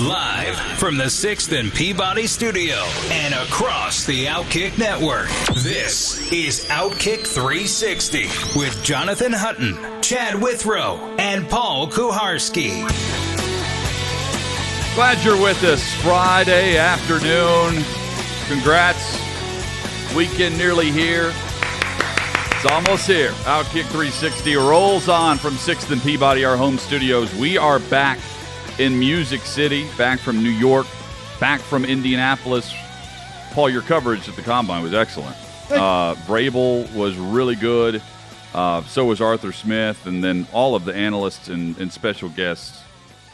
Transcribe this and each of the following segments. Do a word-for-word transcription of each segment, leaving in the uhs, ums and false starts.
Live from the sixth and Peabody Studio and across the Outkick network, this is Outkick three sixty with Jonathan Hutton, Chad Withrow, and Paul Kuharski. Glad you're with us Friday afternoon. Congrats. Weekend nearly here. It's almost here. Outkick three sixty rolls on from sixth and Peabody, our home studios. We are back in Music City, back from New York, back from Indianapolis. Paul, your coverage at the Combine was excellent. Uh, Vrabel was really good. Uh, so was Arthur Smith. And then all of the analysts and, and special guests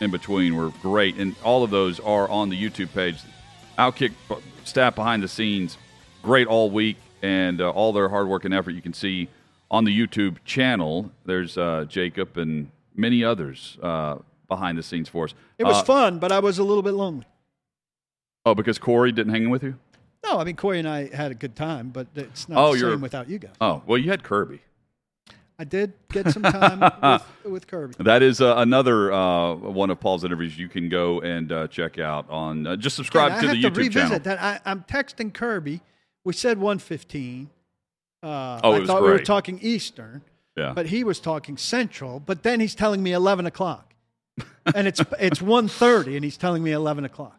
in between were great. And all of those are on the YouTube page. Outkick staff behind the scenes, great all week. And uh, all their hard work and effort you can see on the YouTube channel. There's uh, Jacob and many others uh behind the scenes for us. It was uh, fun, but I was a little bit lonely. Oh, because Corey didn't hang in with you? No, I mean, Corey and I had a good time, but it's not oh, the same without you guys. Oh, well, you had Kirby. I did get some time with, with Kirby. That is uh, another uh, one of Paul's interviews you can go and uh, check out on. Uh, just subscribe okay, to I the have YouTube to revisit channel. That. I, I'm texting Kirby. We said one fifteen. Uh, oh, it was I thought great. We were talking Eastern, yeah. But he was talking Central. But then he's telling me eleven o'clock. And it's it's one thirty, and he's telling me eleven o'clock.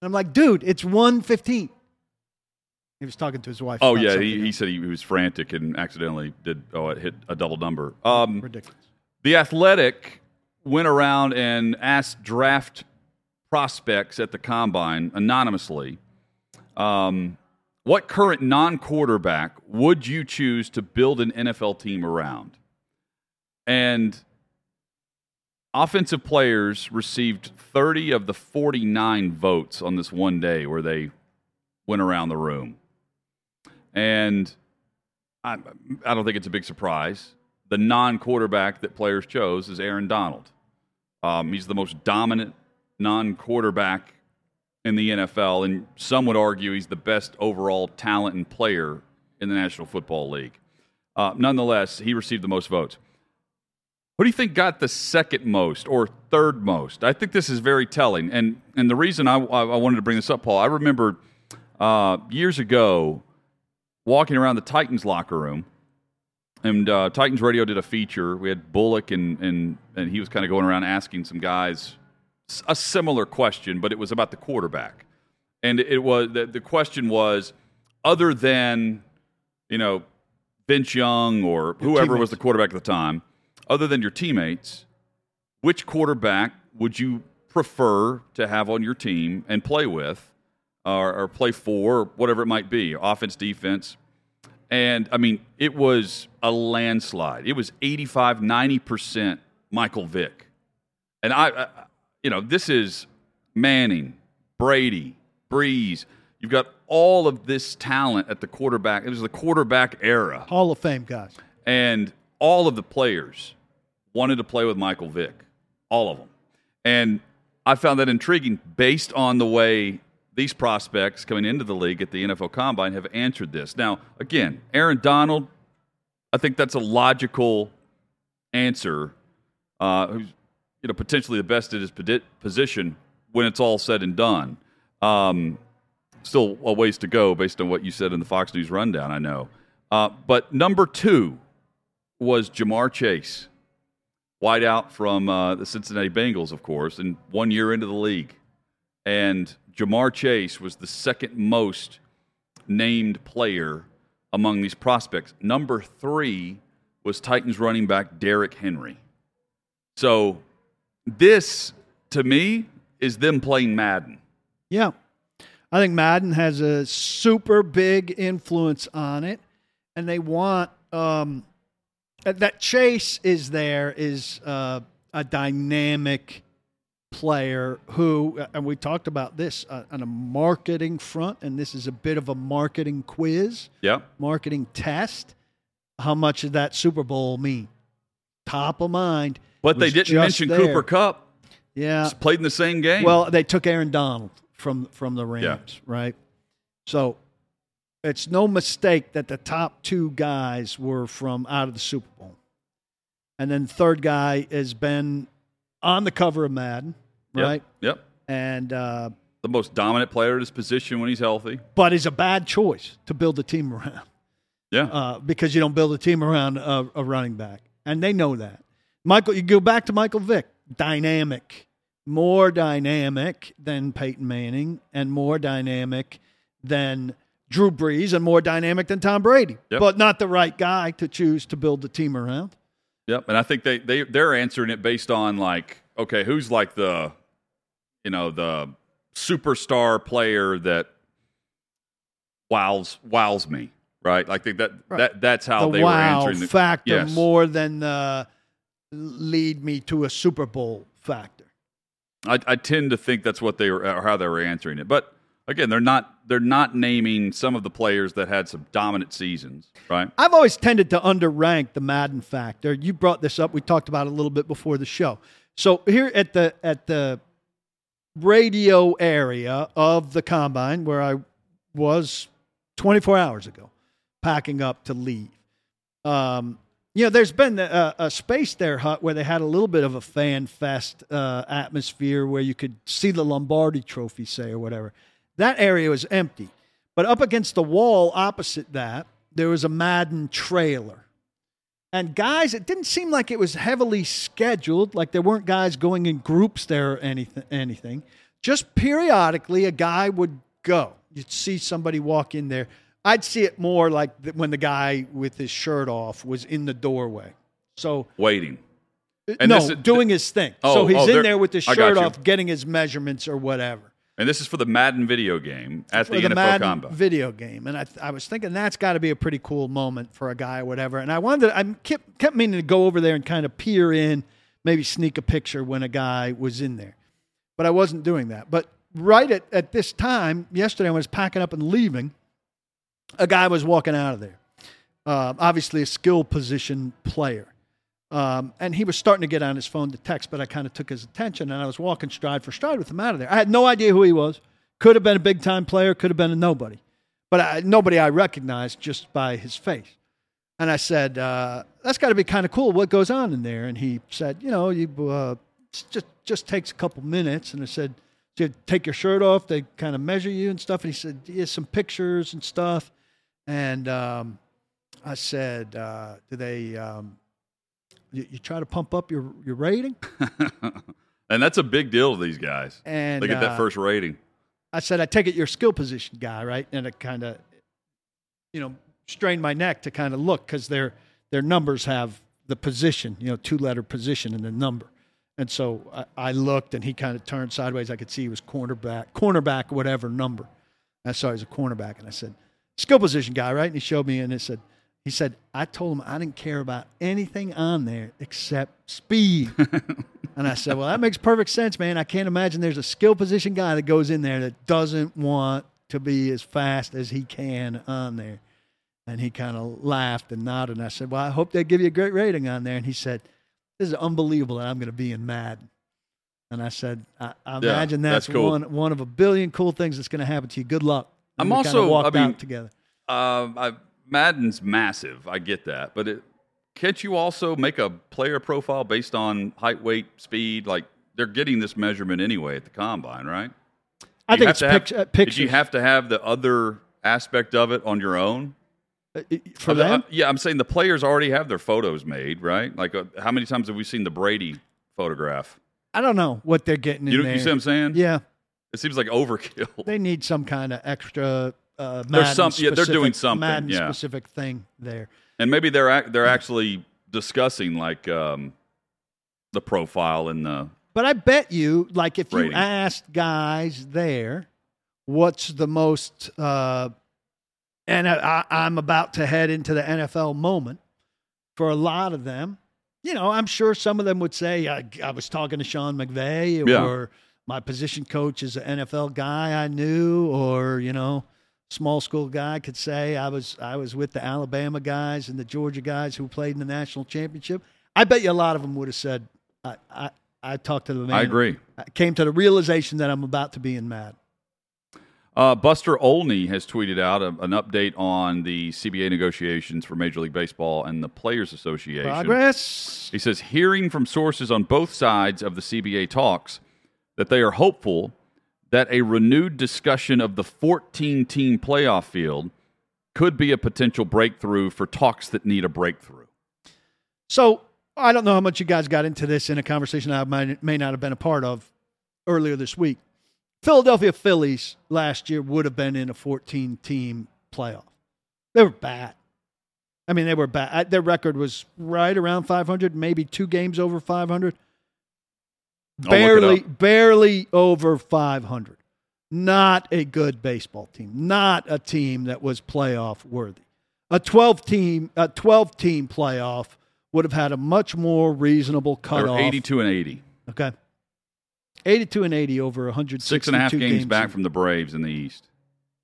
And I'm like, dude, it's one fifteen. He was talking to his wife. Oh, yeah, he, he said he was frantic and accidentally did oh, it hit a double number. Um, Ridiculous. The Athletic went around and asked draft prospects at the Combine anonymously, um, what current non-quarterback would you choose to build an N F L team around? And offensive players received thirty of the forty-nine votes on this one day where they went around the room. And I, I don't think it's a big surprise. The non-quarterback that players chose is Aaron Donald. Um, he's the most dominant non-quarterback in the N F L, and some would argue he's the best overall talent and player in the National Football League. Uh, nonetheless, he received the most votes. Who do you think got the second most or third most? I think this is very telling. And and the reason I, I wanted to bring this up, Paul, I remember uh, years ago walking around the Titans locker room, and uh, Titans Radio did a feature. We had Bullock, and, and, and he was kind of going around asking some guys a similar question, but it was about the quarterback. And it was the, the question was, other than, you know, Vince Young or whoever was the quarterback at the time, other than your teammates, which quarterback would you prefer to have on your team and play with or, or play for, or whatever it might be, offense, defense? And, I mean, it was a landslide. It was eighty-five, ninety percent Michael Vick. And, I, I you know, this is Manning, Brady, Breeze. You've got all of this talent at the quarterback. It was the quarterback era. Hall of Fame guys. And all of the players wanted to play with Michael Vick, all of them. And I found that intriguing based on the way these prospects coming into the league at the N F L Combine have answered this. Now, again, Aaron Donald, I think that's a logical answer, uh, who's you know potentially the best at his position when it's all said and done. Um, still a ways to go based on what you said in the Fox News rundown, I know. Uh, but number two was Jamarr Chase, wideout from uh, the Cincinnati Bengals, of course, and one year into the league. And Jamarr Chase was the second most named player among these prospects. Number three was Titans running back Derrick Henry. So this, to me, is them playing Madden. Yeah. I think Madden has a super big influence on it, and they want um, – that Chase is there is uh, a dynamic player who, and we talked about this uh, on a marketing front, and this is a bit of a marketing quiz, yeah, marketing test. How much did that Super Bowl mean? Top of mind. But they didn't mention there. Cooper Cup. Yeah. Just played in the same game. Well, they took Aaron Donald from, from the Rams, yeah. right? So it's no mistake that the top two guys were from out of the Super Bowl. And then the third guy has been on the cover of Madden, right? Yep. yep. And uh, the most dominant player at his position when he's healthy. But it's a bad choice to build a team around. Yeah. Uh, because you don't build a team around a, a running back. And they know that. Michael, you go back to Michael Vick, dynamic, more dynamic than Peyton Manning and more dynamic than Drew Brees and more dynamic than Tom Brady, yep. but not the right guy to choose to build the team around. Yep, and I think they, they, they're answering it based on like, okay, who's like the, you know, the superstar player that wows wows me, right? Like that, that, right. that that's how the they wow were answering the factor yes. more than the lead me to a Super Bowl factor. I, I tend to think that's what they were, or how they were answering it. But again, they're not they're not naming some of the players that had some dominant seasons, right? I've always tended to underrank the Madden factor. You brought this up. We talked about it a little bit before the show. So here at the at the radio area of the Combine, where I was twenty-four hours ago, packing up to leave. Um, You know, there's been a, a space there, Hutt, where they had a little bit of a fan fest uh, atmosphere where you could see the Lombardi Trophy, say, or whatever. That area was empty. But up against the wall opposite that, there was a Madden trailer. And guys, it didn't seem like it was heavily scheduled, like there weren't guys going in groups there or anything. anything. Just periodically, a guy would go. You'd see somebody walk in there. I'd see it more like when the guy with his shirt off was in the doorway. So waiting. And no, this is, doing his thing. Oh, so he's oh, in there with his shirt off, getting his measurements or whatever. And this is for the Madden video game at for the, the N F L Madden Combine. Video game. And I, I was thinking that's got to be a pretty cool moment for a guy or whatever. And I wanted, I kept, kept meaning to go over there and kind of peer in, maybe sneak a picture when a guy was in there. But I wasn't doing that. But right at, at this time, yesterday, when I was packing up and leaving, a guy was walking out of there, uh, obviously a skill position player. Um, and he was starting to get on his phone to text, but I kind of took his attention, and I was walking stride for stride with him out of there. I had no idea who he was. Could have been a big-time player, could have been a nobody. But I, nobody I recognized just by his face. And I said, uh, that's got to be kind of cool, what goes on in there. And he said, you know, you uh, just just takes a couple minutes. And I said, so you take your shirt off, they kind of measure you and stuff. And he said, yeah, some pictures and stuff. And um, I said, uh, do they, um, you, you try to pump up your, your rating? And that's a big deal to these guys. And they get uh, that first rating. I said, I take it you're a skill position guy, right? And I kind of, you know, strained my neck to kind of look because their their numbers have the position, you know, two-letter position and the number. And so I, I looked, and he kind of turned sideways. I could see he was cornerback, cornerback whatever number. I saw he was a cornerback, and I said, skill position guy, right? And he showed me, and it said, he said, I told him I didn't care about anything on there except speed. And I said, well, that makes perfect sense, man. I can't imagine there's a skill position guy that goes in there that doesn't want to be as fast as he can on there. And he kind of laughed and nodded. And I said, well, I hope they give you a great rating on there. And he said, this is unbelievable that I'm going to be in Madden. And I said, I, I yeah, imagine that's, that's cool. one, one of a billion cool things that's going to happen to you. Good luck. I'm also, I mean, together. Uh, I, Madden's massive. I get that. But it, can't you also make a player profile based on height, weight, speed? Like, they're getting this measurement anyway at the Combine, right? I think it's pic- have, pictures. Did you have to have the other aspect of it on your own? Uh, for the, them? Uh, yeah, I'm saying the players already have their photos made, right? Like, uh, how many times have we seen the Brady photograph? I don't know what they're getting in you, there. You see what I'm saying? Yeah. It seems like overkill. They need some kind of extra uh, Madden some, specific, yeah, they're doing something, Madden yeah. specific thing there. And maybe they're they're actually discussing like um, the profile and the. But I bet you, like, if rating. You asked guys there, what's the most? Uh, and I, I'm about to head into the N F L moment. For a lot of them, you know, I'm sure some of them would say, I, I was talking to Sean McVay, or yeah. my position coach is an N F L guy I knew, or, you know, small school guy could say I was I was with the Alabama guys and the Georgia guys who played in the national championship. I bet you a lot of them would have said, I I, I talked to the man. I agree. I came to the realization that I'm about to be in Madden. Uh, Buster Olney has tweeted out a, an update on the C B A negotiations for Major League Baseball and the Players Association. Progress. He says, hearing from sources on both sides of the C B A talks that they are hopeful that a renewed discussion of the fourteen-team playoff field could be a potential breakthrough for talks that need a breakthrough. So I don't know how much you guys got into this in a conversation I might, may not have been a part of earlier this week. Philadelphia Phillies last year would have been in a fourteen-team playoff. They were bad. I mean, they were bad. Their record was right around five hundred, maybe two games over five hundred. Barely, barely over five hundred. Not a good baseball team. Not a team that was playoff worthy. A twelve-team, a twelve-team playoff would have had a much more reasonable cutoff. They're eighty-two and eighty. Okay. eighty-two and eighty over one hundred sixty-two Six and a half games, games back in. From the Braves in the East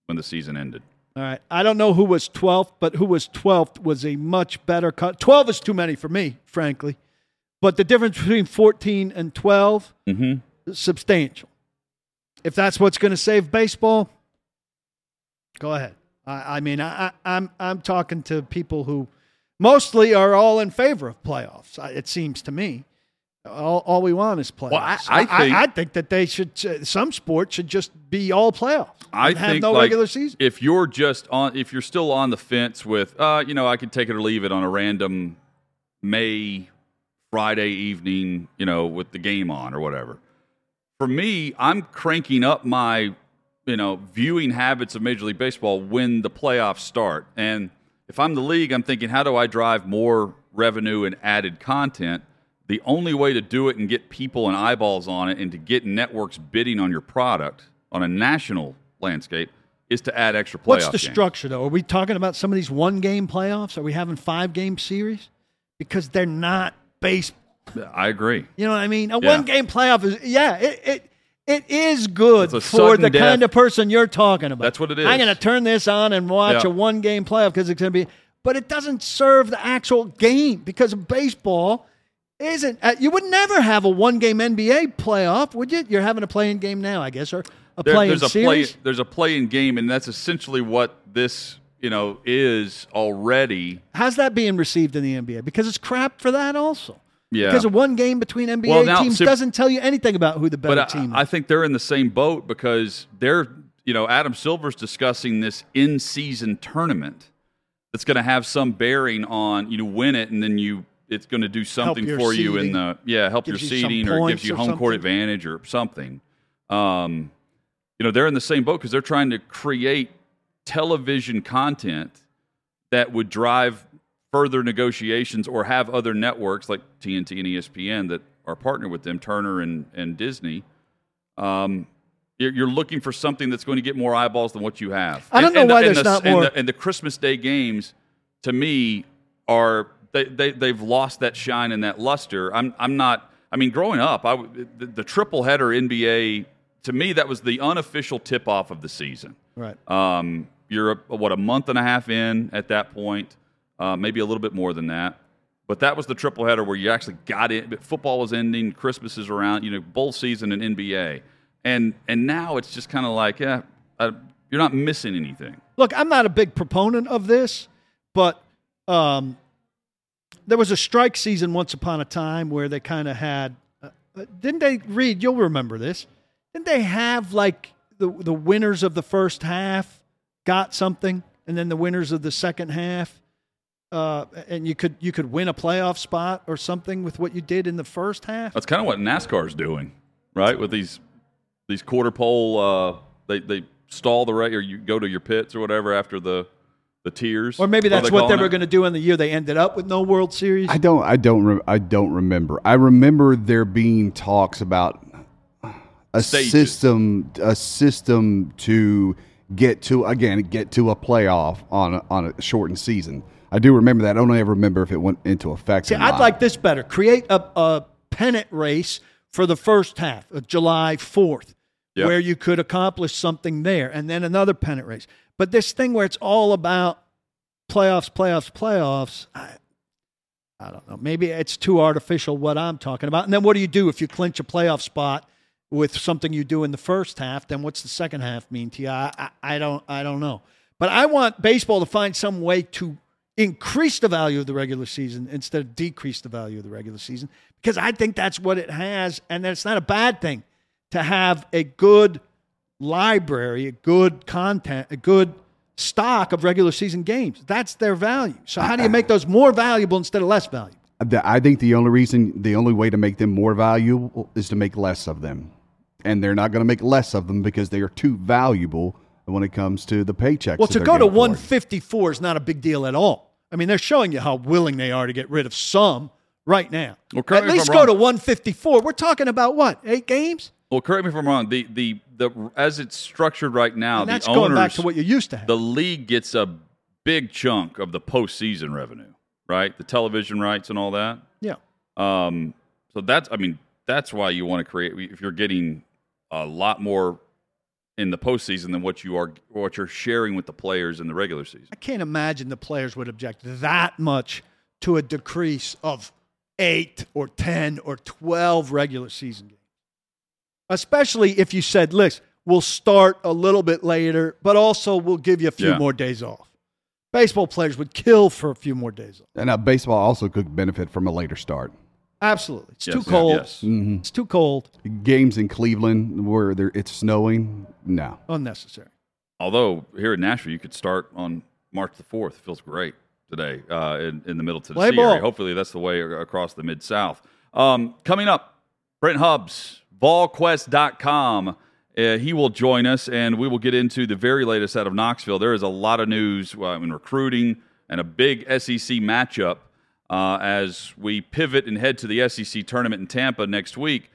when the season ended. All right. I don't know who was twelfth, but who was twelfth was a much better cut. twelve is too many for me, frankly. But the difference between fourteen and twelve, mm-hmm. is substantial. If that's what's going to save baseball, go ahead. I, I mean, I, I'm I'm talking to people who mostly are all in favor of playoffs, it seems to me. All, all we want is playoffs. Well, I, I, think, I, I think that they should. Some sports should just be all playoffs. I have think no like, regular season. If you're just on, if you're still on the fence with, uh, you know, I could take it or leave it on a random May Friday evening, you know, with the game on or whatever. For me, I'm cranking up my, you know, viewing habits of Major League Baseball when the playoffs start. And if I'm the league, I'm thinking, how do I drive more revenue and added content? The only way to do it and get people and eyeballs on it and to get networks bidding on your product on a national landscape is to add extra playoff What's the games. Structure, though? Are we talking about some of these one-game playoffs? Are we having five-game series? Because they're not baseball. I agree. You know what I mean? A yeah. one-game playoff is, yeah, it it, it is good for the death. Kind of person you're talking about. That's what it is. I'm going to turn this on and watch yeah. a one-game playoff because it's going to be, but it doesn't serve the actual game because of baseball. Isn't uh, you would never have a one-game N B A playoff, would you? You're having a play-in game now, I guess, or a there, play-in there's series. A play, there's a play-in game, and that's essentially what this, you know, is already. How's that being received in the N B A? Because it's crap for that also. Yeah, because a one game between N B A well, now, teams so, doesn't tell you anything about who the better but team. I, is. I think they're in the same boat because they're, you know, Adam Silver's discussing this in-season tournament that's going to have some bearing on you know, win it and then you. It's going to do something for seeding. You in the yeah help gives your seeding you or gives you home something. Court advantage or something. Um, you know they're in the same boat because they're trying to create television content that would drive further negotiations or have other networks like T N T and E S P N that are partnered with them, Turner and and Disney. Um, you're, you're looking for something that's going to get more eyeballs than what you have. I don't and, know and why the, there's the, not and more. The, and the Christmas Day games, to me, are. They, they, they've lost that shine and that luster. I'm I'm not – I mean, growing up, I, the, the triple-header N B A, to me, that was the unofficial tip-off of the season. Right. Um, you're, a, what, a month and a half in at that point, uh, maybe a little bit more than that. But that was the triple-header where you actually got in. But football was ending, Christmas is around, you know, bowl season and N B A. And, and now it's just kind of like, yeah, I, you're not missing anything. Look, I'm not a big proponent of this, but um, – there was a strike season once upon a time where they kind of had, uh, didn't they, Reed, you'll remember this, didn't they have like the the winners of the first half got something and then the winners of the second half, uh, and you could you could win a playoff spot or something with what you did in the first half? That's kind of what NASCAR's doing, right, with these these quarter pole, uh, they, they stall the race or you go to your pits or whatever after the... The tiers, or maybe that's what they were going to do in the year they ended up with no World Series. I don't, I don't, re- I don't remember. I remember there being talks about a Stages. system, a system to get to again, get to a playoff on a, on a shortened season. I do remember that. I don't ever remember if it went into effect. See, I'd not. like this better. Create a, a pennant race for the first half of July fourth, yep. where you could accomplish something there, and then another pennant race. But this thing where it's all about playoffs, playoffs, playoffs, I, I don't know. Maybe it's too artificial what I'm talking about. And then what do you do if you clinch a playoff spot with something you do in the first half? Then what's the second half mean to you? I, I, I don't I don't know. But I want baseball to find some way to increase the value of the regular season instead of decrease the value of the regular season, because I think that's what it has, and that it's not a bad thing to have a good library, a good content, a good stock of regular season games. That's their value. So how do you make those more valuable instead of less valuable? I think the only reason, the only way to make them more valuable is to make less of them. And they're not going to make less of them because they are too valuable when it comes to the paychecks. Well, to go to one fifty-four is not a big deal at all. I mean, they're showing you how willing they are to get rid of some right now. Well, at least go to one fifty-four. We're talking about what, eight games? Well, correct me if I'm wrong. The the the as it's structured right now, and that's the owners, going back to what you used to have. The league gets a big chunk of the postseason revenue, right? The television rights and all that. Yeah. Um. So that's, I mean, that's why you want to create, if you're getting a lot more in the postseason than what you are, what you're sharing with the players in the regular season. I can't imagine the players would object that much to a decrease of eight or ten or twelve regular season games. Especially if you said, listen, we'll start a little bit later, but also we'll give you a few yeah. more days off. Baseball players would kill for a few more days off. And now baseball also could benefit from a later start. Absolutely. It's yes, too cold. Yeah, yes. mm-hmm. It's too cold. Games in Cleveland where there, it's snowing, no. Unnecessary. Although here in Nashville, you could start on March the fourth. It feels great today uh, in, in the middle Tennessee Play ball. Area. Hopefully that's the way across the Mid-South. Um, coming up, Brent Hubbs. vol quest dot com. Uh, he will join us, and we will get into the very latest out of Knoxville. There is a lot of news uh, in recruiting and a big S E C matchup uh, as we pivot and head to the S E C tournament in Tampa next week,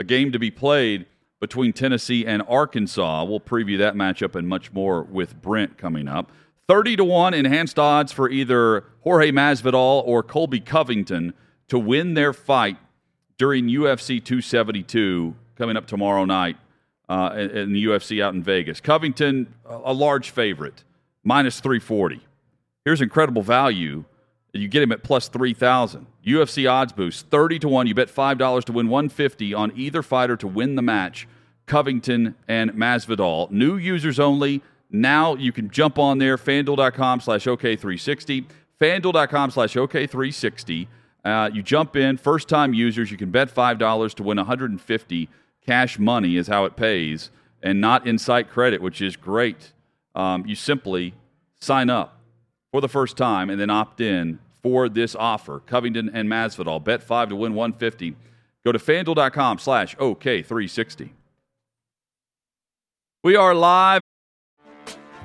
a game to be played between Tennessee and Arkansas. We'll preview that matchup and much more with Brent coming up. thirty to one enhanced odds for either Jorge Masvidal or Colby Covington to win their fight during U F C two seventy-two, coming up tomorrow night uh, in the U F C out in Vegas. Covington, a large favorite, minus three forty. Here's incredible value. You get him at plus three thousand. U F C odds boost, thirty to one. You bet five dollars to win one hundred fifty dollars on either fighter to win the match, Covington and Masvidal. New users only. Now you can jump on there, fanduel dot com slash O K three sixty, fanduel dot com slash O K three sixty. Uh, you jump in, first-time users, you can bet five dollars to win one hundred fifty dollars. Cash money is how it pays, and not in-site credit, which is great. Um, you simply sign up for the first time and then opt in for this offer. Covington and Masvidal, bet five to win one hundred fifty dollars. Go to fanduel dot com slash O K three sixty. We are live.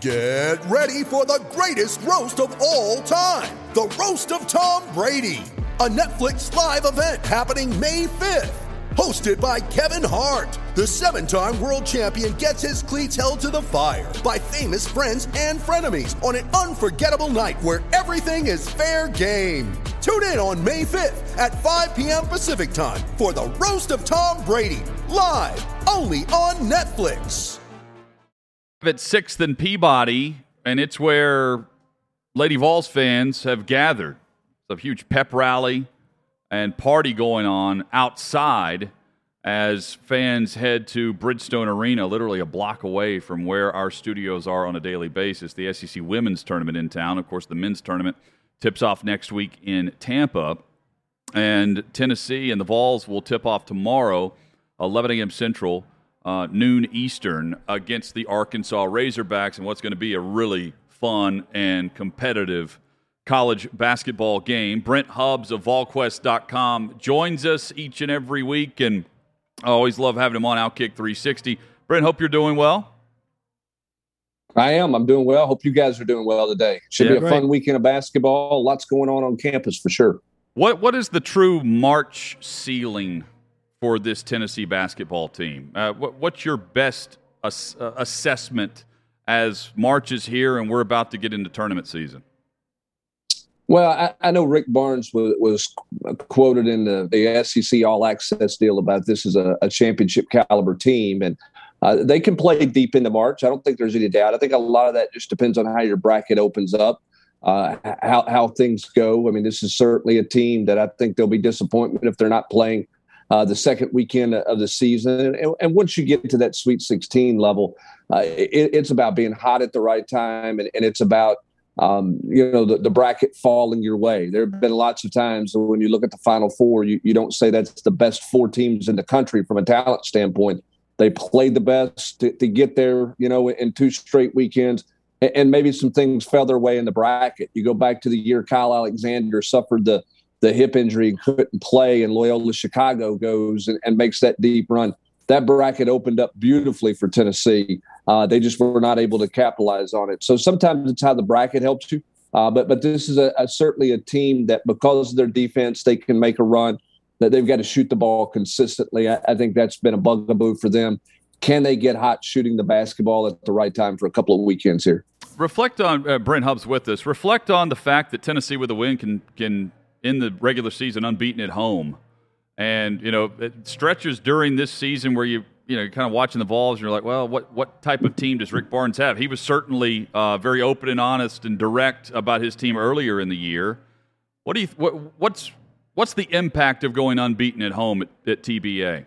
Get ready for the greatest roast of all time, the roast of Tom Brady, a Netflix live event happening May fifth. Hosted by Kevin Hart, the seven-time world champion gets his cleats held to the fire by famous friends and frenemies on an unforgettable night where everything is fair game. Tune in on May fifth at five p.m. Pacific time for the roast of Tom Brady, live only on Netflix. At sixth and Peabody, and it's where Lady Vols fans have gathered. It's a huge pep rally and party going on outside as fans head to Bridgestone Arena, literally a block away from where our studios are on a daily basis. The S E C women's tournament in town. Of course, the men's tournament tips off next week in Tampa. And Tennessee and the Vols will tip off tomorrow, eleven a.m. Central, Uh, noon Eastern, against the Arkansas Razorbacks, and what's going to be a really fun and competitive college basketball game. Brent Hubbs of vol quest dot com joins us each and every week, and I always love having him on Outkick three sixty. Brent, hope you're doing well. I am. I'm doing well. Hope you guys are doing well today. Should yeah, be a great. fun weekend of basketball. Lots going on on campus for sure. What What is the true March ceiling for this Tennessee basketball team? Uh, what, what's your best ass, uh, assessment as March is here and we're about to get into tournament season? Well, I, I know Rick Barnes was, was quoted in the, the S E C All Access deal about this is a, a championship caliber team, and uh, they can play deep into March. I don't think there's any doubt. I think a lot of that just depends on how your bracket opens up, uh, how, how things go. I mean, this is certainly a team that I think there'll be disappointment if they're not playing Uh, the second weekend of the season. And, and once you get to that Sweet sixteen level, uh, it, it's about being hot at the right time. And, and it's about, um, you know, the, the bracket falling your way. There have been lots of times when you look at the Final Four, you, you don't say that's the best four teams in the country from a talent standpoint. They played the best to, to get there, you know, in two straight weekends. And, and maybe some things fell their way in the bracket. You go back to the year Kyle Alexander suffered the the hip injury and couldn't play, and Loyola Chicago goes and, and makes that deep run. That bracket opened up beautifully for Tennessee. Uh, they just were not able to capitalize on it. So sometimes it's how the bracket helps you. Uh, but but this is a, a, certainly a team that, because of their defense, they can make a run, that they've got to shoot the ball consistently. I, I think that's been a bugaboo for them. Can they get hot shooting the basketball at the right time for a couple of weekends here? Reflect on, uh, Brent Hubbs with this, reflect on the fact that Tennessee with a win can can – in the regular season, unbeaten at home. And, you know, it stretches during this season where you, you know, you're kind of watching the Vols and you're like, well, what, what type of team does Rick Barnes have? He was certainly uh, very open and honest and direct about his team earlier in the year. What do you, what, what's, what's the impact of going unbeaten at home at, at T B A?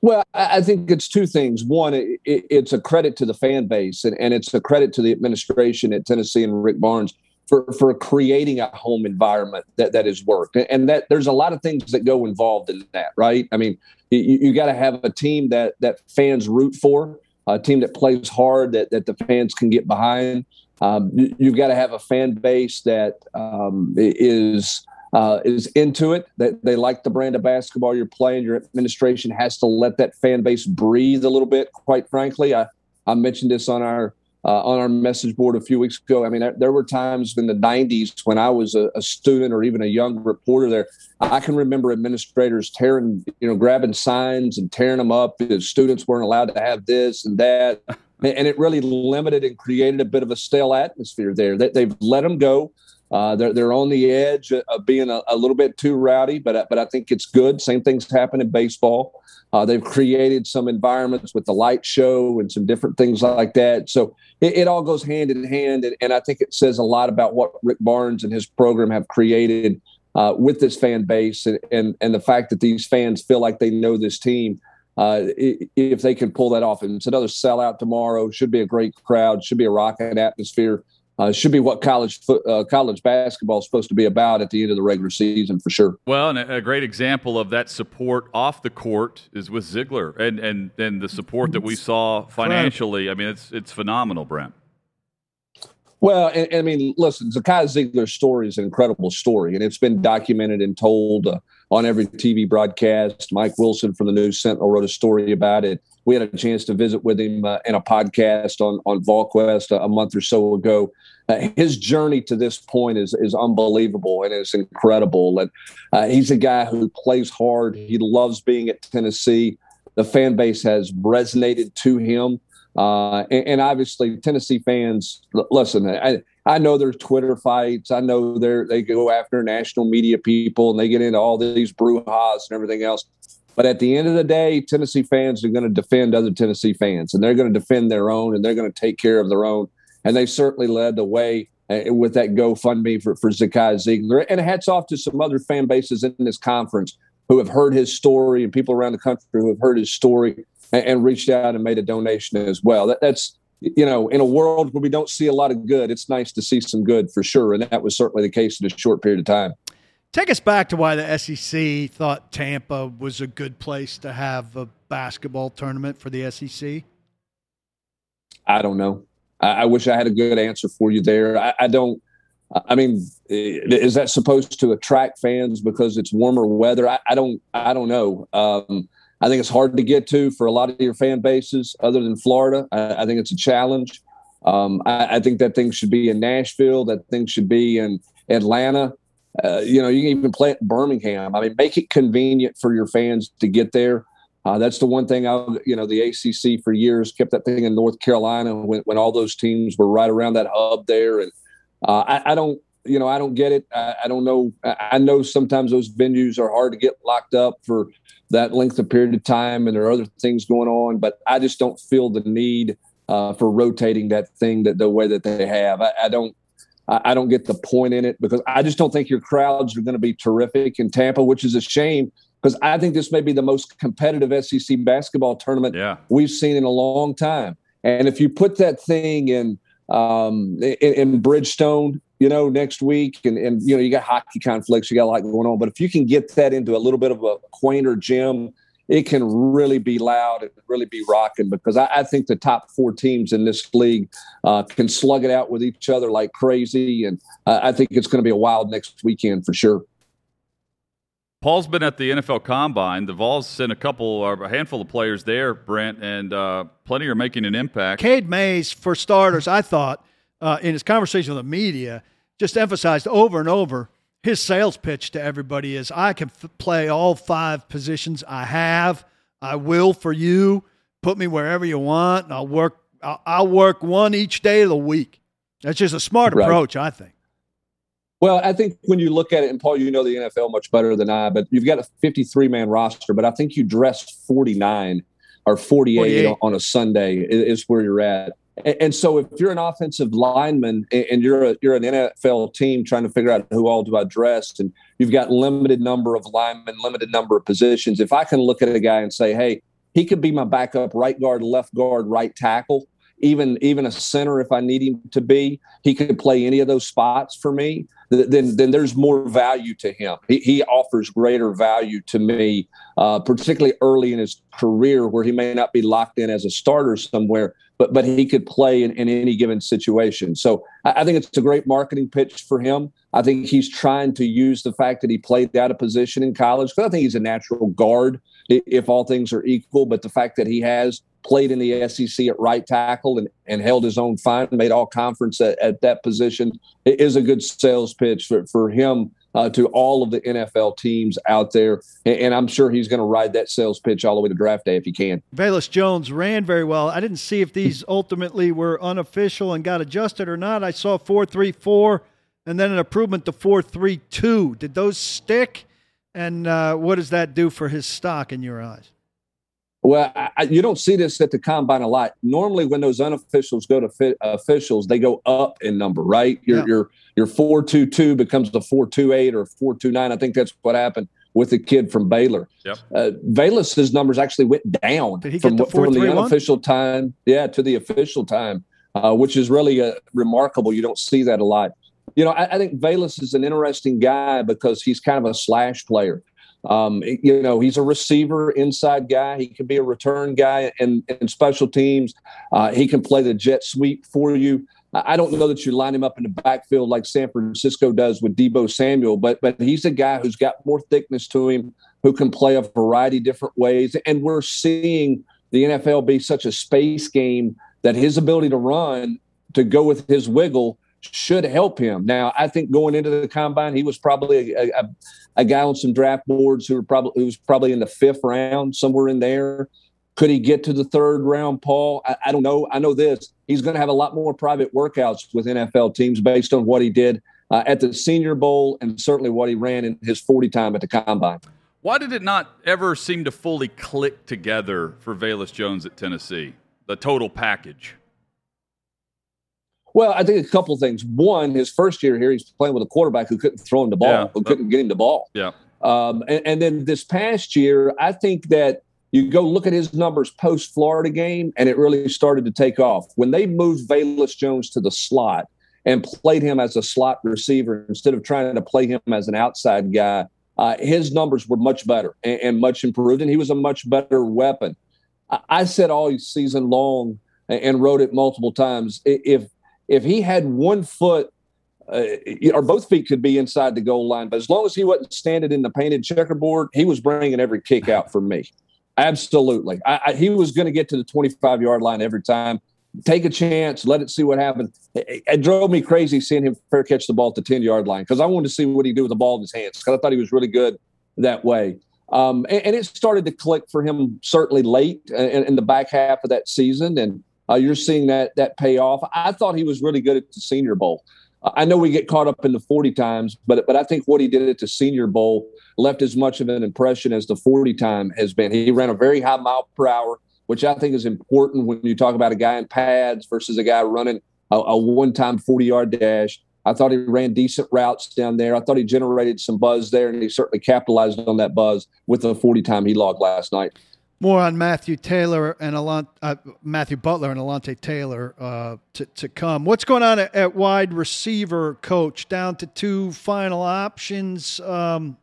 Well, I think it's two things. One, it, it, it's a credit to the fan base, and, and it's a credit to the administration at Tennessee and Rick Barnes For, for creating a home environment that, that has worked. And that there's a lot of things that go involved in that, right? I mean, you, you got to have a team that, that fans root for, a team that plays hard, that, that the fans can get behind. Um, you, you've got to have a fan base that um, is uh, is into it, that they like the brand of basketball you're playing. Your administration has to let that fan base breathe a little bit, quite frankly. I, I mentioned this on our Uh, on our message board a few weeks ago. I mean, there, there were times in the nineties when I was a, a student or even a young reporter there. I can remember administrators tearing, you know, grabbing signs and tearing them up. The students weren't allowed to have this and that. And, and it really limited and created a bit of a stale atmosphere there. That they've let them go. Uh, they're, they're on the edge of being a, a little bit too rowdy, but, but I think it's good. Same things happen in baseball. Uh, they've created some environments with the light show and some different things like that. So it, it all goes hand in hand. And, and I think it says a lot about what Rick Barnes and his program have created uh, with this fan base, and, and, and the fact that these fans feel like they know this team. Uh, if they can pull that off, and it's another sellout tomorrow, should be a great crowd, should be a rocking atmosphere. Uh, should be what college uh, college basketball is supposed to be about at the end of the regular season, for sure. Well, and a great example of that support off the court is with Ziegler, and and and the support that we saw financially. I mean, it's it's phenomenal, Brent. Well, and, and I mean, listen, Zakai Ziegler's story is an incredible story, and it's been documented and told uh, on every T V broadcast. Mike Wilson from the News Sentinel wrote a story about it. We had a chance to visit with him uh, in a podcast on, on VolQuest a, a month or so ago. Uh, his journey to this point is is unbelievable, and it's incredible. And uh, he's a guy who plays hard. He loves being at Tennessee. The fan base has resonated to him. Uh, and, and obviously Tennessee fans, l- listen, I, I know there's Twitter fights. I know they they go after national media people and they get into all these brouhahas and everything else. But at the end of the day, Tennessee fans are going to defend other Tennessee fans, and they're going to defend their own, and they're going to take care of their own. And they certainly led the way with that GoFundMe for, for Zakai Ziegler. And hats off to some other fan bases in this conference who have heard his story, and people around the country who have heard his story and, and reached out and made a donation as well. That, that's, you know, in a world where we don't see a lot of good, it's nice to see some good for sure. And that was certainly the case in a short period of time. Take us back to why the S E C thought Tampa was a good place to have a basketball tournament for the S E C. I don't know. I, I wish I had a good answer for you there. I, I don't. I mean, is that supposed to attract fans because it's warmer weather? I, I don't. I don't know. Um, I think it's hard to get to for a lot of your fan bases other than Florida. I, I think it's a challenge. Um, I, I think that thing should be in Nashville. That thing should be in Atlanta. Uh, you know, you can even play at Birmingham. I mean, make it convenient for your fans to get there. Uh, that's the one thing, I, you know, the A C C for years kept that thing in North Carolina when, when all those teams were right around that hub there. And uh, I, I don't, you know, I don't get it. I, I don't know. I, I know sometimes those venues are hard to get locked up for that length of period of time, and there are other things going on, but I just don't feel the need uh, for rotating that thing that the way that they have. I, I don't, I don't get the point in it, because I just don't think your crowds are going to be terrific in Tampa, which is a shame, because I think this may be the most competitive S E C basketball tournament yeah. we've seen in a long time. And if you put that thing in, um, in, in Bridgestone, you know, next week, and, and, you know, you got hockey conflicts, you got a lot going on, but if you can get that into a little bit of a quainter gym, it can really be loud and really be rocking, because I, I think the top four teams in this league uh, can slug it out with each other like crazy. And uh, I think it's going to be a wild next weekend for sure. Paul's been at the N F L Combine. The Vols sent a couple or a handful of players there, Brent, and uh, plenty are making an impact. Cade Mays, for starters, I thought, uh, in his conversation with the media, just emphasized over and over, his sales pitch to everybody is, I can f- play all five positions I have. I will for you. Put me wherever you want, and I'll work, I'll, I'll work one each day of the week. That's just a smart right. approach, I think. Well, I think when you look at it, and Paul, you know the N F L much better than I, but you've got a fifty-three man roster, but I think you dressed forty-nine or forty-eight, forty-eight on a Sunday is where you're at. And so if you're an offensive lineman and you're a, you're an N F L team trying to figure out who all do I dress, and you've got limited number of linemen, limited number of positions, if I can look at a guy and say, hey, he could be my backup right guard, left guard, right tackle, even even a center if I need him to be, he could play any of those spots for me, then then there's more value to him. He, he offers greater value to me, uh, particularly early in his career where he may not be locked in as a starter somewhere, but but he could play in, in any given situation. So I, I think it's a great marketing pitch for him. I think he's trying to use the fact that he played out of position in college, because I think he's a natural guard if all things are equal, but the fact that he has played in the S E C at right tackle and, and held his own fine, made all conference at, at that position, it is a good sales pitch for, for him uh, to all of the N F L teams out there. And, and I'm sure he's going to ride that sales pitch all the way to draft day if he can. Valus Jones ran very well. I didn't see if these ultimately were unofficial and got adjusted or not. I saw four three four and then an improvement to four three two. Did those stick? And uh, what does that do for his stock in your eyes? Well, I, you don't see this at the Combine a lot. Normally when those unofficials go to fi- officials, they go up in number, right? Your, yeah. your, your four two two becomes the four two eight or four two nine. I think that's what happened with the kid from Baylor. Yep. Uh, Valus' numbers actually went down from, from the unofficial time yeah, to the official time, uh, which is really uh, remarkable. You don't see that a lot. You know, I, I think Valus is an interesting guy because he's kind of a slash player. Um, you know, he's a receiver inside guy. He can be a return guy in, in special teams. Uh, he can play the jet sweep for you. I don't know that you line him up in the backfield like San Francisco does with Debo Samuel, but but he's a guy who's got more thickness to him, who can play a variety of different ways. And we're seeing the N F L be such a space game that his ability to run, to go with his wiggle, should help him. Now, I think going into the Combine, he was probably a, a, a guy on some draft boards who were probably who was probably in the fifth round, somewhere in there. Could he get to the third round, Paul? I, I don't know. I know this. He's going to have a lot more private workouts with N F L teams based on what he did uh, at the Senior Bowl and certainly what he ran in his forty time at the Combine. Why did it not ever seem to fully click together for Valus Jones at Tennessee, the total package? Well, I think a couple of things. One, his first year here, he's playing with a quarterback who couldn't throw him the ball, yeah, who couldn't get him the ball. Yeah. Um, and, and then this past year, I think that you go look at his numbers post-Florida game, and it really started to take off. When they moved Valus Jones to the slot and played him as a slot receiver instead of trying to play him as an outside guy, uh, his numbers were much better and, and much improved, and he was a much better weapon. I, I said all season long and, and wrote it multiple times, if If he had one foot uh, or both feet could be inside the goal line, but as long as he wasn't standing in the painted checkerboard, he was bringing every kick out for me. Absolutely. I, I, he was going to get to the twenty-five-yard line every time. Take a chance. Let it see what happens. It, it drove me crazy seeing him fair catch the ball at the ten-yard line because I wanted to see what he'd do with the ball in his hands because I thought he was really good that way. Um, and, and it started to click for him certainly late in, in the back half of that season, and Uh, you're seeing that that pay off. I thought he was really good at the Senior Bowl. I know we get caught up in the forty times, but but I think what he did at the Senior Bowl left as much of an impression as the forty time has been. He ran a very high mile per hour, which I think is important when you talk about a guy in pads versus a guy running a, a one-time forty-yard dash. I thought he ran decent routes down there. I thought he generated some buzz there, and he certainly capitalized on that buzz with the forty-time he logged last night. More on Matthew Taylor and Alon- uh, Matthew Butler and Alontae Taylor uh, to, to come. What's going on at, at wide receiver, Coach? Down to two final options. Um,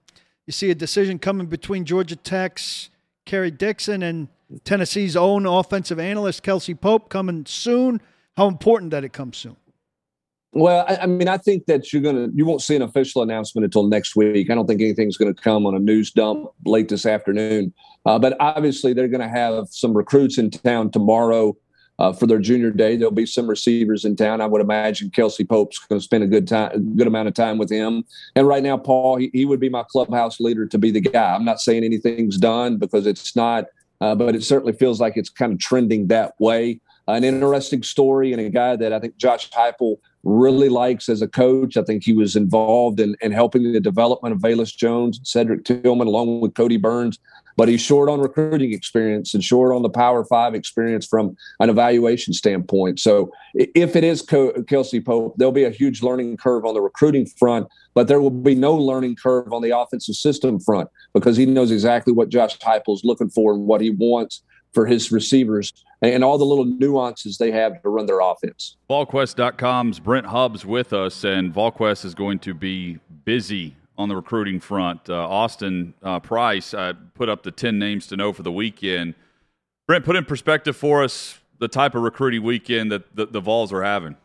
you see a decision coming between Georgia Tech's Kerry Dixon and Tennessee's own offensive analyst, Kelsey Pope, coming soon. How important that it comes soon? Well, I, I mean, I think that you're gonna you won't see an official announcement until next week. I don't think anything's going to come on a news dump late this afternoon. Uh, but obviously, they're going to have some recruits in town tomorrow uh, for their junior day. There'll be some receivers in town. I would imagine Kelsey Pope's going to spend a good time, good amount of time with him. And right now, Paul, he, he would be my clubhouse leader to be the guy. I'm not saying anything's done because it's not, uh, but it certainly feels like it's kind of trending that way. An interesting story and a guy that I think Josh Heupel really likes as a coach. I think he was involved in, in helping the development of Valus Jones, Cedric Tillman, along with Cody Burns. But he's short on recruiting experience and short on the Power Five experience from an evaluation standpoint. So if it is Kelsey Pope, there'll be a huge learning curve on the recruiting front, but there will be no learning curve on the offensive system front because he knows exactly what Josh Heupel is looking for and what he wants for his receivers and all the little nuances they have to run their offense. VolQuest dot com's Brent Hubbs with us, and VolQuest is going to be busy on the recruiting front. Uh, Austin uh, Price uh, put up the ten names to know for the weekend. Brent, put in perspective for us the type of recruiting weekend that the, the Vols are having.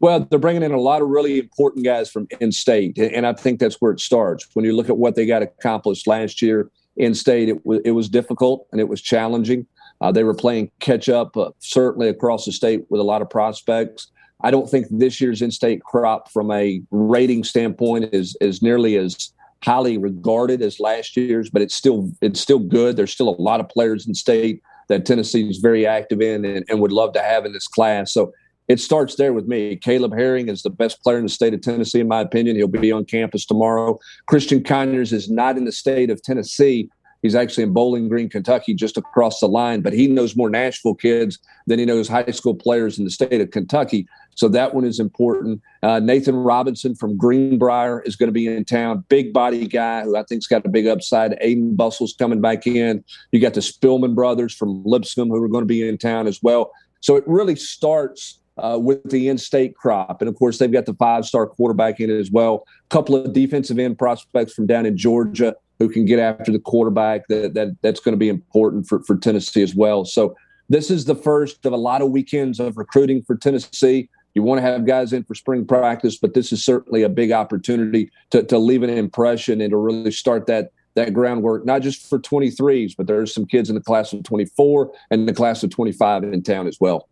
Well, they're bringing in a lot of really important guys from in-state, and I think that's where it starts. When you look at what they got accomplished last year, in-state, it was it was difficult and it was challenging. Uh, they were playing catch-up, uh, certainly across the state with a lot of prospects. I don't think this year's in-state crop from a rating standpoint is is nearly as highly regarded as last year's, but it's still it's still good. There's still a lot of players in state that Tennessee is very active in and, and would love to have in this class. So it starts there with me. Caleb Herring is the best player in the state of Tennessee, in my opinion. He'll be on campus tomorrow. Christian Conyers is not in the state of Tennessee. He's actually in Bowling Green, Kentucky, just across the line. But he knows more Nashville kids than he knows high school players in the state of Kentucky. So that one is important. Uh, Nathan Robinson from Greenbrier is going to be in town. Big body guy who I think's got a big upside. Aiden Bustle's coming back in. You got the Spillman brothers from Lipscomb who are going to be in town as well. So it really starts Uh, with the in-state crop. And, of course, they've got the five-star quarterback in it as well. A couple of defensive end prospects from down in Georgia who can get after the quarterback. That, that That's going to be important for, for Tennessee as well. So this is the first of a lot of weekends of recruiting for Tennessee. You want to have guys in for spring practice, but this is certainly a big opportunity to, to leave an impression and to really start that that groundwork, not just for twenty-threes, but there's some kids in the class of twenty-four and the class of twenty-five in town as well.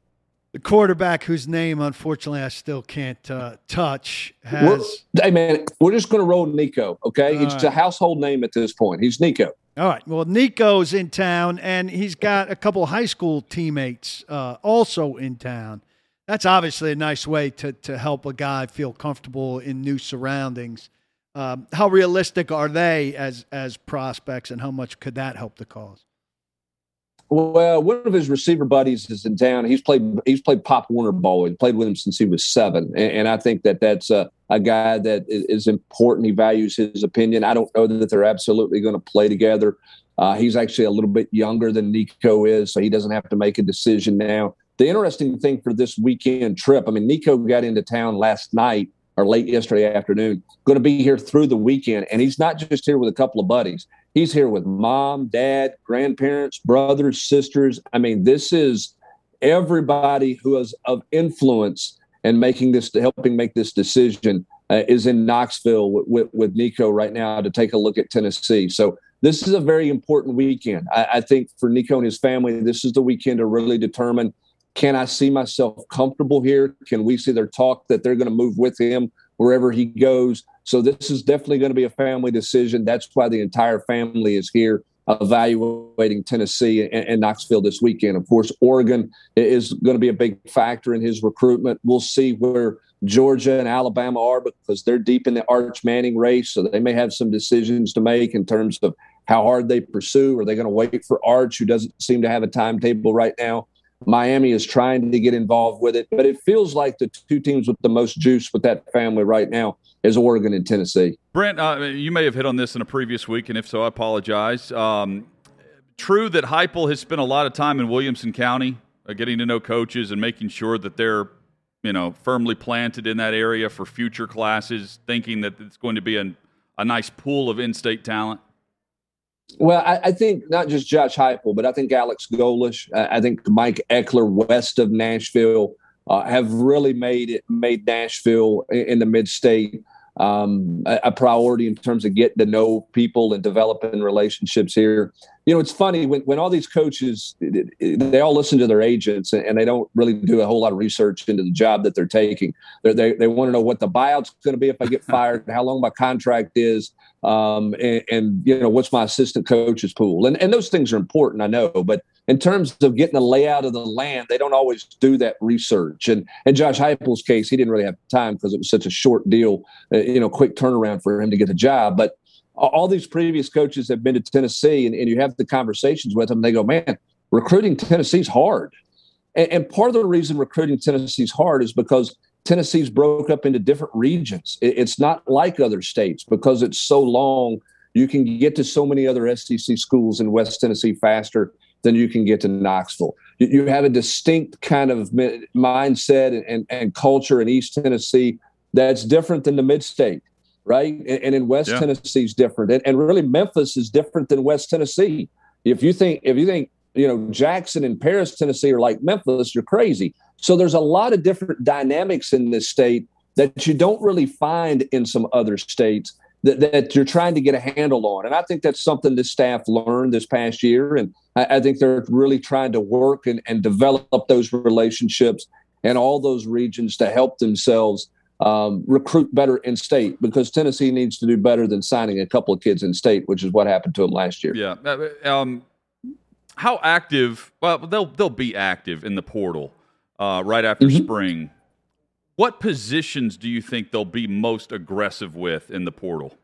The quarterback whose name, unfortunately, I still can't uh, touch has. We're, hey, man, we're just going to roll Nico, okay? It's a household name at this point. He's Nico. All right. Well, Nico's in town, and he's got a couple of high school teammates uh, also in town. That's obviously a nice way to to help a guy feel comfortable in new surroundings. Um, how realistic are they as as prospects, and how much could that help the cause? Well, one of his receiver buddies is in town. He's played He's played Pop Warner Bowl. He played with him since he was seven. And, and I think that that's a, a guy that is, is important. He values his opinion. I don't know that they're absolutely going to play together. Uh, he's actually a little bit younger than Nico is, so he doesn't have to make a decision now. The interesting thing for this weekend trip, I mean, Nico got into town last night or late yesterday afternoon, going to be here through the weekend. And he's not just here with a couple of buddies. He's here with mom, dad, grandparents, brothers, sisters. I mean, this is everybody who is of influence and in making this, helping make this decision uh, is in Knoxville with, with, with Nico right now to take a look at Tennessee. So this is a very important weekend. I, I think for Nico and his family, this is the weekend to really determine, can I see myself comfortable here? Can we see their talk that they're going to move with him wherever he goes? So this is definitely going to be a family decision. That's why the entire family is here evaluating Tennessee and, and Knoxville this weekend. Of course, Oregon is going to be a big factor in his recruitment. We'll see where Georgia and Alabama are, because they're deep in the Arch Manning race. So they may have some decisions to make in terms of how hard they pursue. Are they going to wait for Arch, who doesn't seem to have a timetable right now? Miami is trying to get involved with it, but it feels like the two teams with the most juice with that family right now is Oregon and Tennessee. Brent, uh, you may have hit on this in a previous week, and if so, I apologize. Um, true that Heupel has spent a lot of time in Williamson County uh, getting to know coaches and making sure that they're, you know, firmly planted in that area for future classes, thinking that it's going to be an, a nice pool of in-state talent? Well, I, I think not just Josh Heupel, but I think Alex Golish, I, I think Mike Eckler west of Nashville uh, have really made it, made Nashville in, in the mid-state um, a, a priority in terms of getting to know people and developing relationships here. You know, it's funny when, when all these coaches, they all listen to their agents and they don't really do a whole lot of research into the job that they're taking. They're, they they want to know what the buyout's going to be if I get fired, how long my contract is. Um, and, and, you know, what's my assistant coach's pool? And, and those things are important, I know. But in terms of getting the layout of the land, they don't always do that research. And in Josh Heupel's case, he didn't really have time because it was such a short deal, uh, you know, quick turnaround for him to get the job. But all these previous coaches have been to Tennessee, and, and you have the conversations with them. They go, man, recruiting Tennessee's hard. And, and part of the reason recruiting Tennessee's hard is because Tennessee's broke up into different regions. It's not like other states because it's so long. You can get to so many other S E C schools in West Tennessee faster than you can get to Knoxville. You have a distinct kind of mindset and, and, and culture in East Tennessee that's different than the mid-state, right? And, and in West yeah. Tennessee's different. And, and really Memphis is different than West Tennessee. If you think, if you think, you know, Jackson and Paris, Tennessee are like Memphis, you're crazy. So there's a lot of different dynamics in this state that you don't really find in some other states that, that you're trying to get a handle on. And I think that's something this staff learned this past year. And I, I think they're really trying to work and, and develop those relationships and all those regions to help themselves um, recruit better in state, because Tennessee needs to do better than signing a couple of kids in state, which is what happened to them last year. Yeah. Um, how active? Well, they'll they'll be active in the portal. Uh, right after mm-hmm. spring, what positions do you think they'll be most aggressive with in the portal?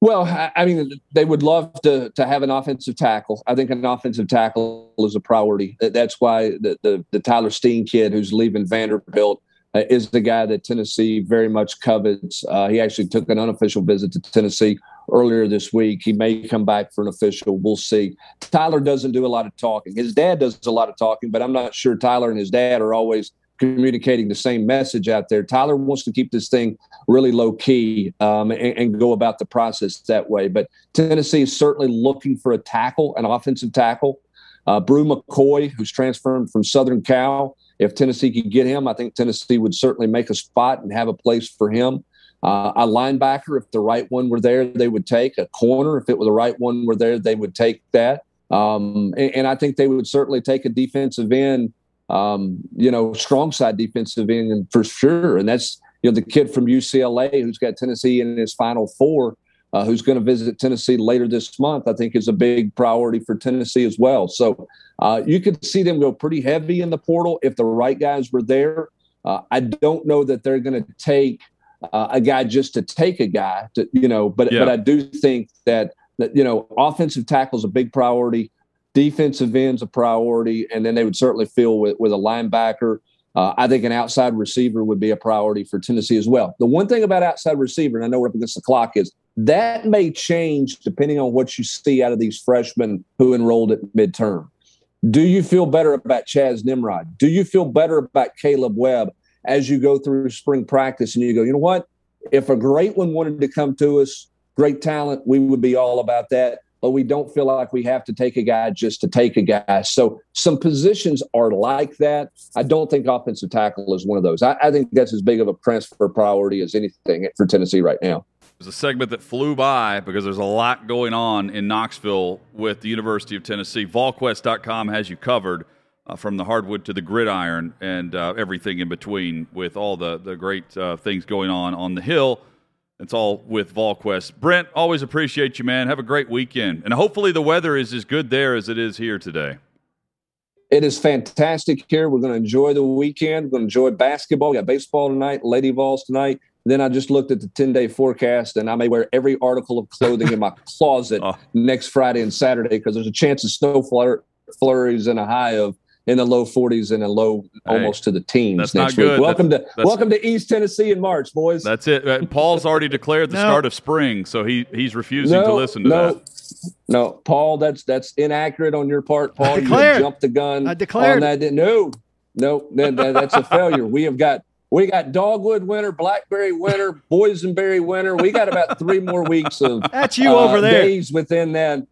Well, I, I mean, they would love to to have an offensive tackle. I think an offensive tackle is a priority. That's why the the, the Tyler Steen kid who's leaving Vanderbilt uh, is the guy that Tennessee very much covets. Uh, he actually took an unofficial visit to Tennessee earlier this week. He may come back for an official. We'll see. Tyler doesn't do a lot of talking. His dad does a lot of talking, but I'm not sure Tyler and his dad are always communicating the same message out there. Tyler wants to keep this thing really low key um, and, and go about the process that way. But Tennessee is certainly looking for a tackle, an offensive tackle. Uh, Brew McCoy, who's transferred from Southern Cal. If Tennessee could get him, I think Tennessee would certainly make a spot and have a place for him. Uh, a linebacker, if the right one were there, they would take. A corner, if it were the right one were there, they would take that. Um, and, and I think they would certainly take a defensive end, um, you know, strong side defensive end for sure. And that's, you know, the kid from U C L A who's got Tennessee in his Final Four, uh, who's going to visit Tennessee later this month, I think is a big priority for Tennessee as well. So uh, you could see them go pretty heavy in the portal if the right guys were there. Uh, I don't know that they're going to take Uh, a guy just to take a guy, to, you know, but yeah. but I do think that, that, you know, offensive tackle is a big priority, defensive end's a priority, and then they would certainly feel with, with a linebacker. Uh, I think an outside receiver would be a priority for Tennessee as well. The one thing about outside receiver, and I know we're up against the clock, is that may change depending on what you see out of these freshmen who enrolled at midterm. Do you feel better about Chaz Nimrod? Do you feel better about Caleb Webb as you go through spring practice and you go, you know what, if a great one wanted to come to us, great talent, we would be all about that, but we don't feel like we have to take a guy just to take a guy. So some positions are like that. I don't think offensive tackle is one of those. I, I think that's as big of a transfer priority as anything for Tennessee right now. It was a segment that flew by because there's a lot going on in Knoxville with the University of Tennessee. VolQuest dot com has you covered. Uh, from the hardwood to the gridiron and uh, everything in between, with all the, the great uh, things going on on the Hill. It's all with VolQuest. Brent, always appreciate you, man. Have a great weekend. And hopefully the weather is as good there as it is here today. It is fantastic here. We're going to enjoy the weekend. We're going to enjoy basketball. We got baseball tonight, Lady Vols tonight. Then I just looked at the ten-day forecast, and I may wear every article of clothing in my closet oh. next Friday and Saturday because there's a chance of snow flur- flurries and a high of in the low forties and a low hey, almost to the teens that's next not good. week. Welcome that's, to that's, welcome to East Tennessee in March, boys. That's it. Paul's already declared the no. start of spring, so he he's refusing no, to listen to no. that. No, Paul, that's that's inaccurate on your part, Paul. You jumped the gun I declared. on that. No, no, that, that, that's a failure. We have got we got dogwood winter, blackberry winter, boysenberry winter. We got about three more weeks of that's you uh, over there. days within that.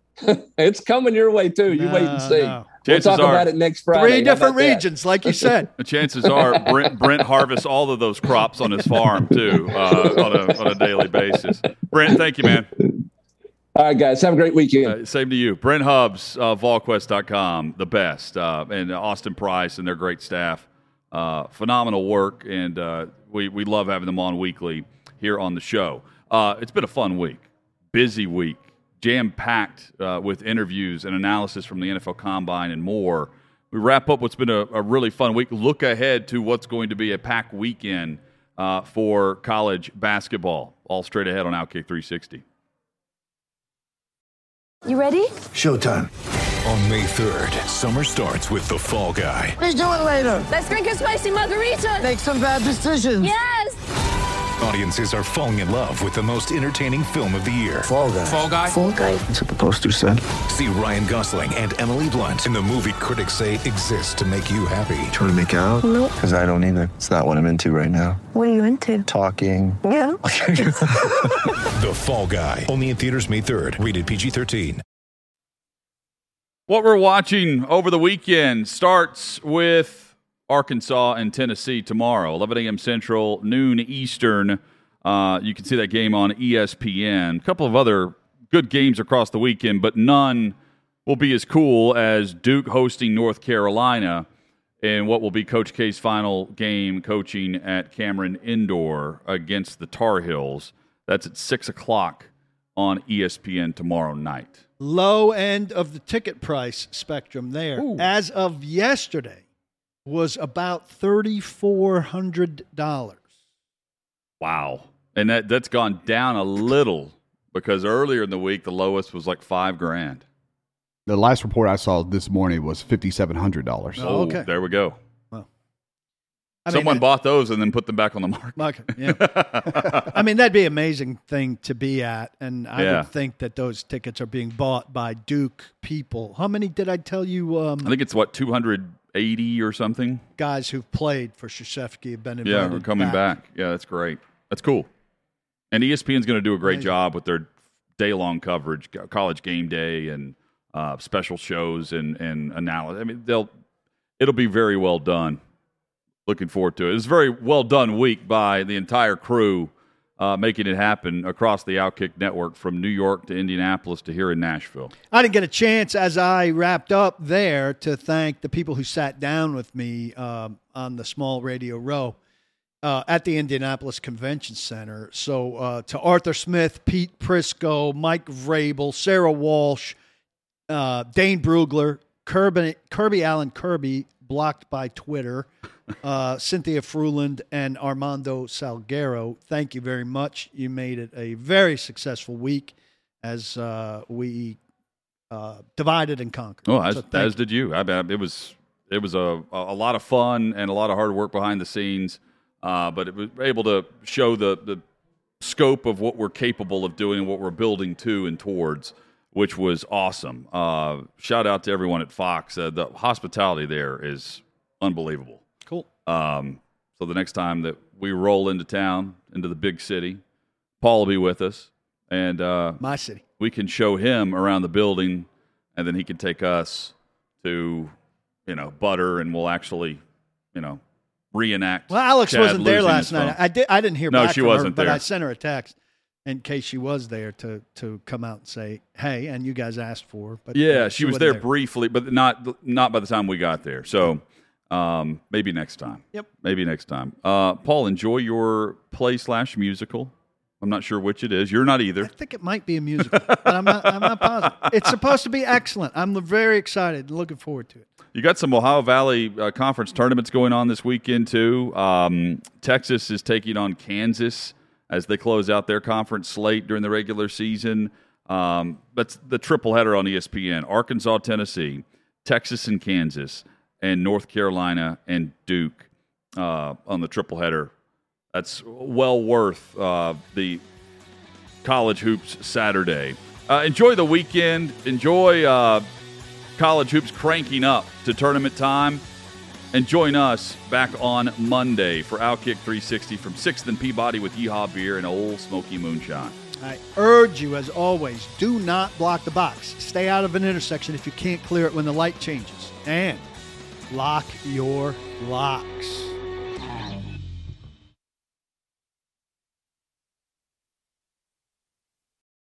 It's coming your way too. You no, wait and see. No. We'll talk are, about it next Friday. Three different regions, that? like you said. Chances are Brent, Brent harvests all of those crops on his farm too uh, on, a, on a daily basis. Brent, thank you, man. All right, guys. Have a great weekend. Uh, same to you. Brent Hubbs, uh, vol quest dot com, the best. Uh, and Austin Price and their great staff. Uh, phenomenal work, and uh, we, we love having them on weekly here on the show. Uh, it's been a fun week, busy week, jam-packed uh, with interviews and analysis from the N F L Combine and more. We wrap up what's been a, a really fun week. Look ahead to what's going to be a packed weekend uh, for college basketball. All straight ahead on OutKick three sixty. You ready? Showtime. On May third, summer starts with The Fall Guy. What are you doing later? Let's drink a spicy margarita. Make some bad decisions. Yes! Audiences are falling in love with the most entertaining film of the year. Fall Guy. Fall Guy. Fall Guy. That's what the poster said. See Ryan Gosling and Emily Blunt in the movie critics say exists to make you happy. Trying to make it out? Nope. Because I don't either. It's not what I'm into right now. What are you into? Talking. Yeah. The Fall Guy. Only in theaters May third. Rated P G thirteen. What we're watching over the weekend starts with Arkansas and Tennessee tomorrow, eleven a.m. Central, noon Eastern. Uh, you can see that game on E S P N. A couple of other good games across the weekend, but none will be as cool as Duke hosting North Carolina in what will be Coach K's final game coaching at Cameron Indoor against the Tar Heels. That's at six o'clock on E S P N tomorrow night. Low end of the ticket price spectrum there. Ooh. As of yesterday, was about three thousand four hundred dollars. Wow. And that, that's gone down a little because earlier in the week, the lowest was like five grand. The last report I saw this morning was five thousand seven hundred dollars. Oh, okay. There we go. Well, I Someone mean, bought those and then put them back on the market. market yeah. I mean, that'd be an amazing thing to be at. And I yeah. would think that those tickets are being bought by Duke people. How many did I tell you? Um, I think it's what, two hundred eighty or something. Guys who've played for Krzyzewski have been invited Yeah, we're coming back. back. Yeah, that's great. That's cool. And E S P N's going to do a great Amazing. job with their day-long coverage, college game day, and uh, special shows and and analysis. I mean, they'll it'll be very well done. Looking forward to it. It was a very well done week by the entire crew uh, making it happen across the Outkick network from New York to Indianapolis to here in Nashville. I didn't get a chance as I wrapped up there to thank the people who sat down with me um, on the small radio row uh, at the Indianapolis Convention Center. So uh, to Arthur Smith, Pete Prisco, Mike Vrabel, Sarah Walsh, uh, Dane Brugler, Kirby, Kirby Allen Kirby, blocked by Twitter, Uh, Cynthia Fruland and Armando Salguero, thank you very much. You made it a very successful week as uh, we uh, divided and conquered. Oh, as, so as did you. I, I, it was it was a a lot of fun and a lot of hard work behind the scenes, uh, but it was able to show the the scope of what we're capable of doing and what we're building to and towards, which was awesome. Uh, shout out to everyone at Fox. Uh, the hospitality there is unbelievable. Um, so the next time that we roll into town, into the big city, Paul will be with us, and uh, my city. We can show him around the building, and then he can take us to, you know, butter, and we'll actually, you know, reenact. Well, Alex Chad wasn't there last night. I did. I didn't hear. No, back she from wasn't her, there. But I sent her a text in case she was there to to come out and say hey, and you guys asked for her, but yeah, you know, she, she was there, there briefly, but not not by the time we got there. So. Um, maybe next time. Yep. Maybe next time. Uh, Paul, enjoy your play slash musical. I'm not sure which it is. You're not either. I think it might be a musical, but I'm not, I'm not positive. It's supposed to be excellent. I'm very excited and looking forward to it. You got some Ohio Valley uh, Conference tournaments going on this weekend, too. Um, Texas is taking on Kansas as they close out their conference slate during the regular season. Um, but the triple header on E S P N, Arkansas, Tennessee, Texas and Kansas, and North Carolina and Duke uh, on the triple header. That's well worth uh, the College Hoops Saturday. Uh, enjoy the weekend. Enjoy uh, College Hoops cranking up to tournament time. And join us back on Monday for OutKick three sixty from sixth and Peabody with Yeehaw Beer and Old Smoky Moonshine. I urge you, as always, do not block the box. Stay out of an intersection if you can't clear it when the light changes. And lock your locks.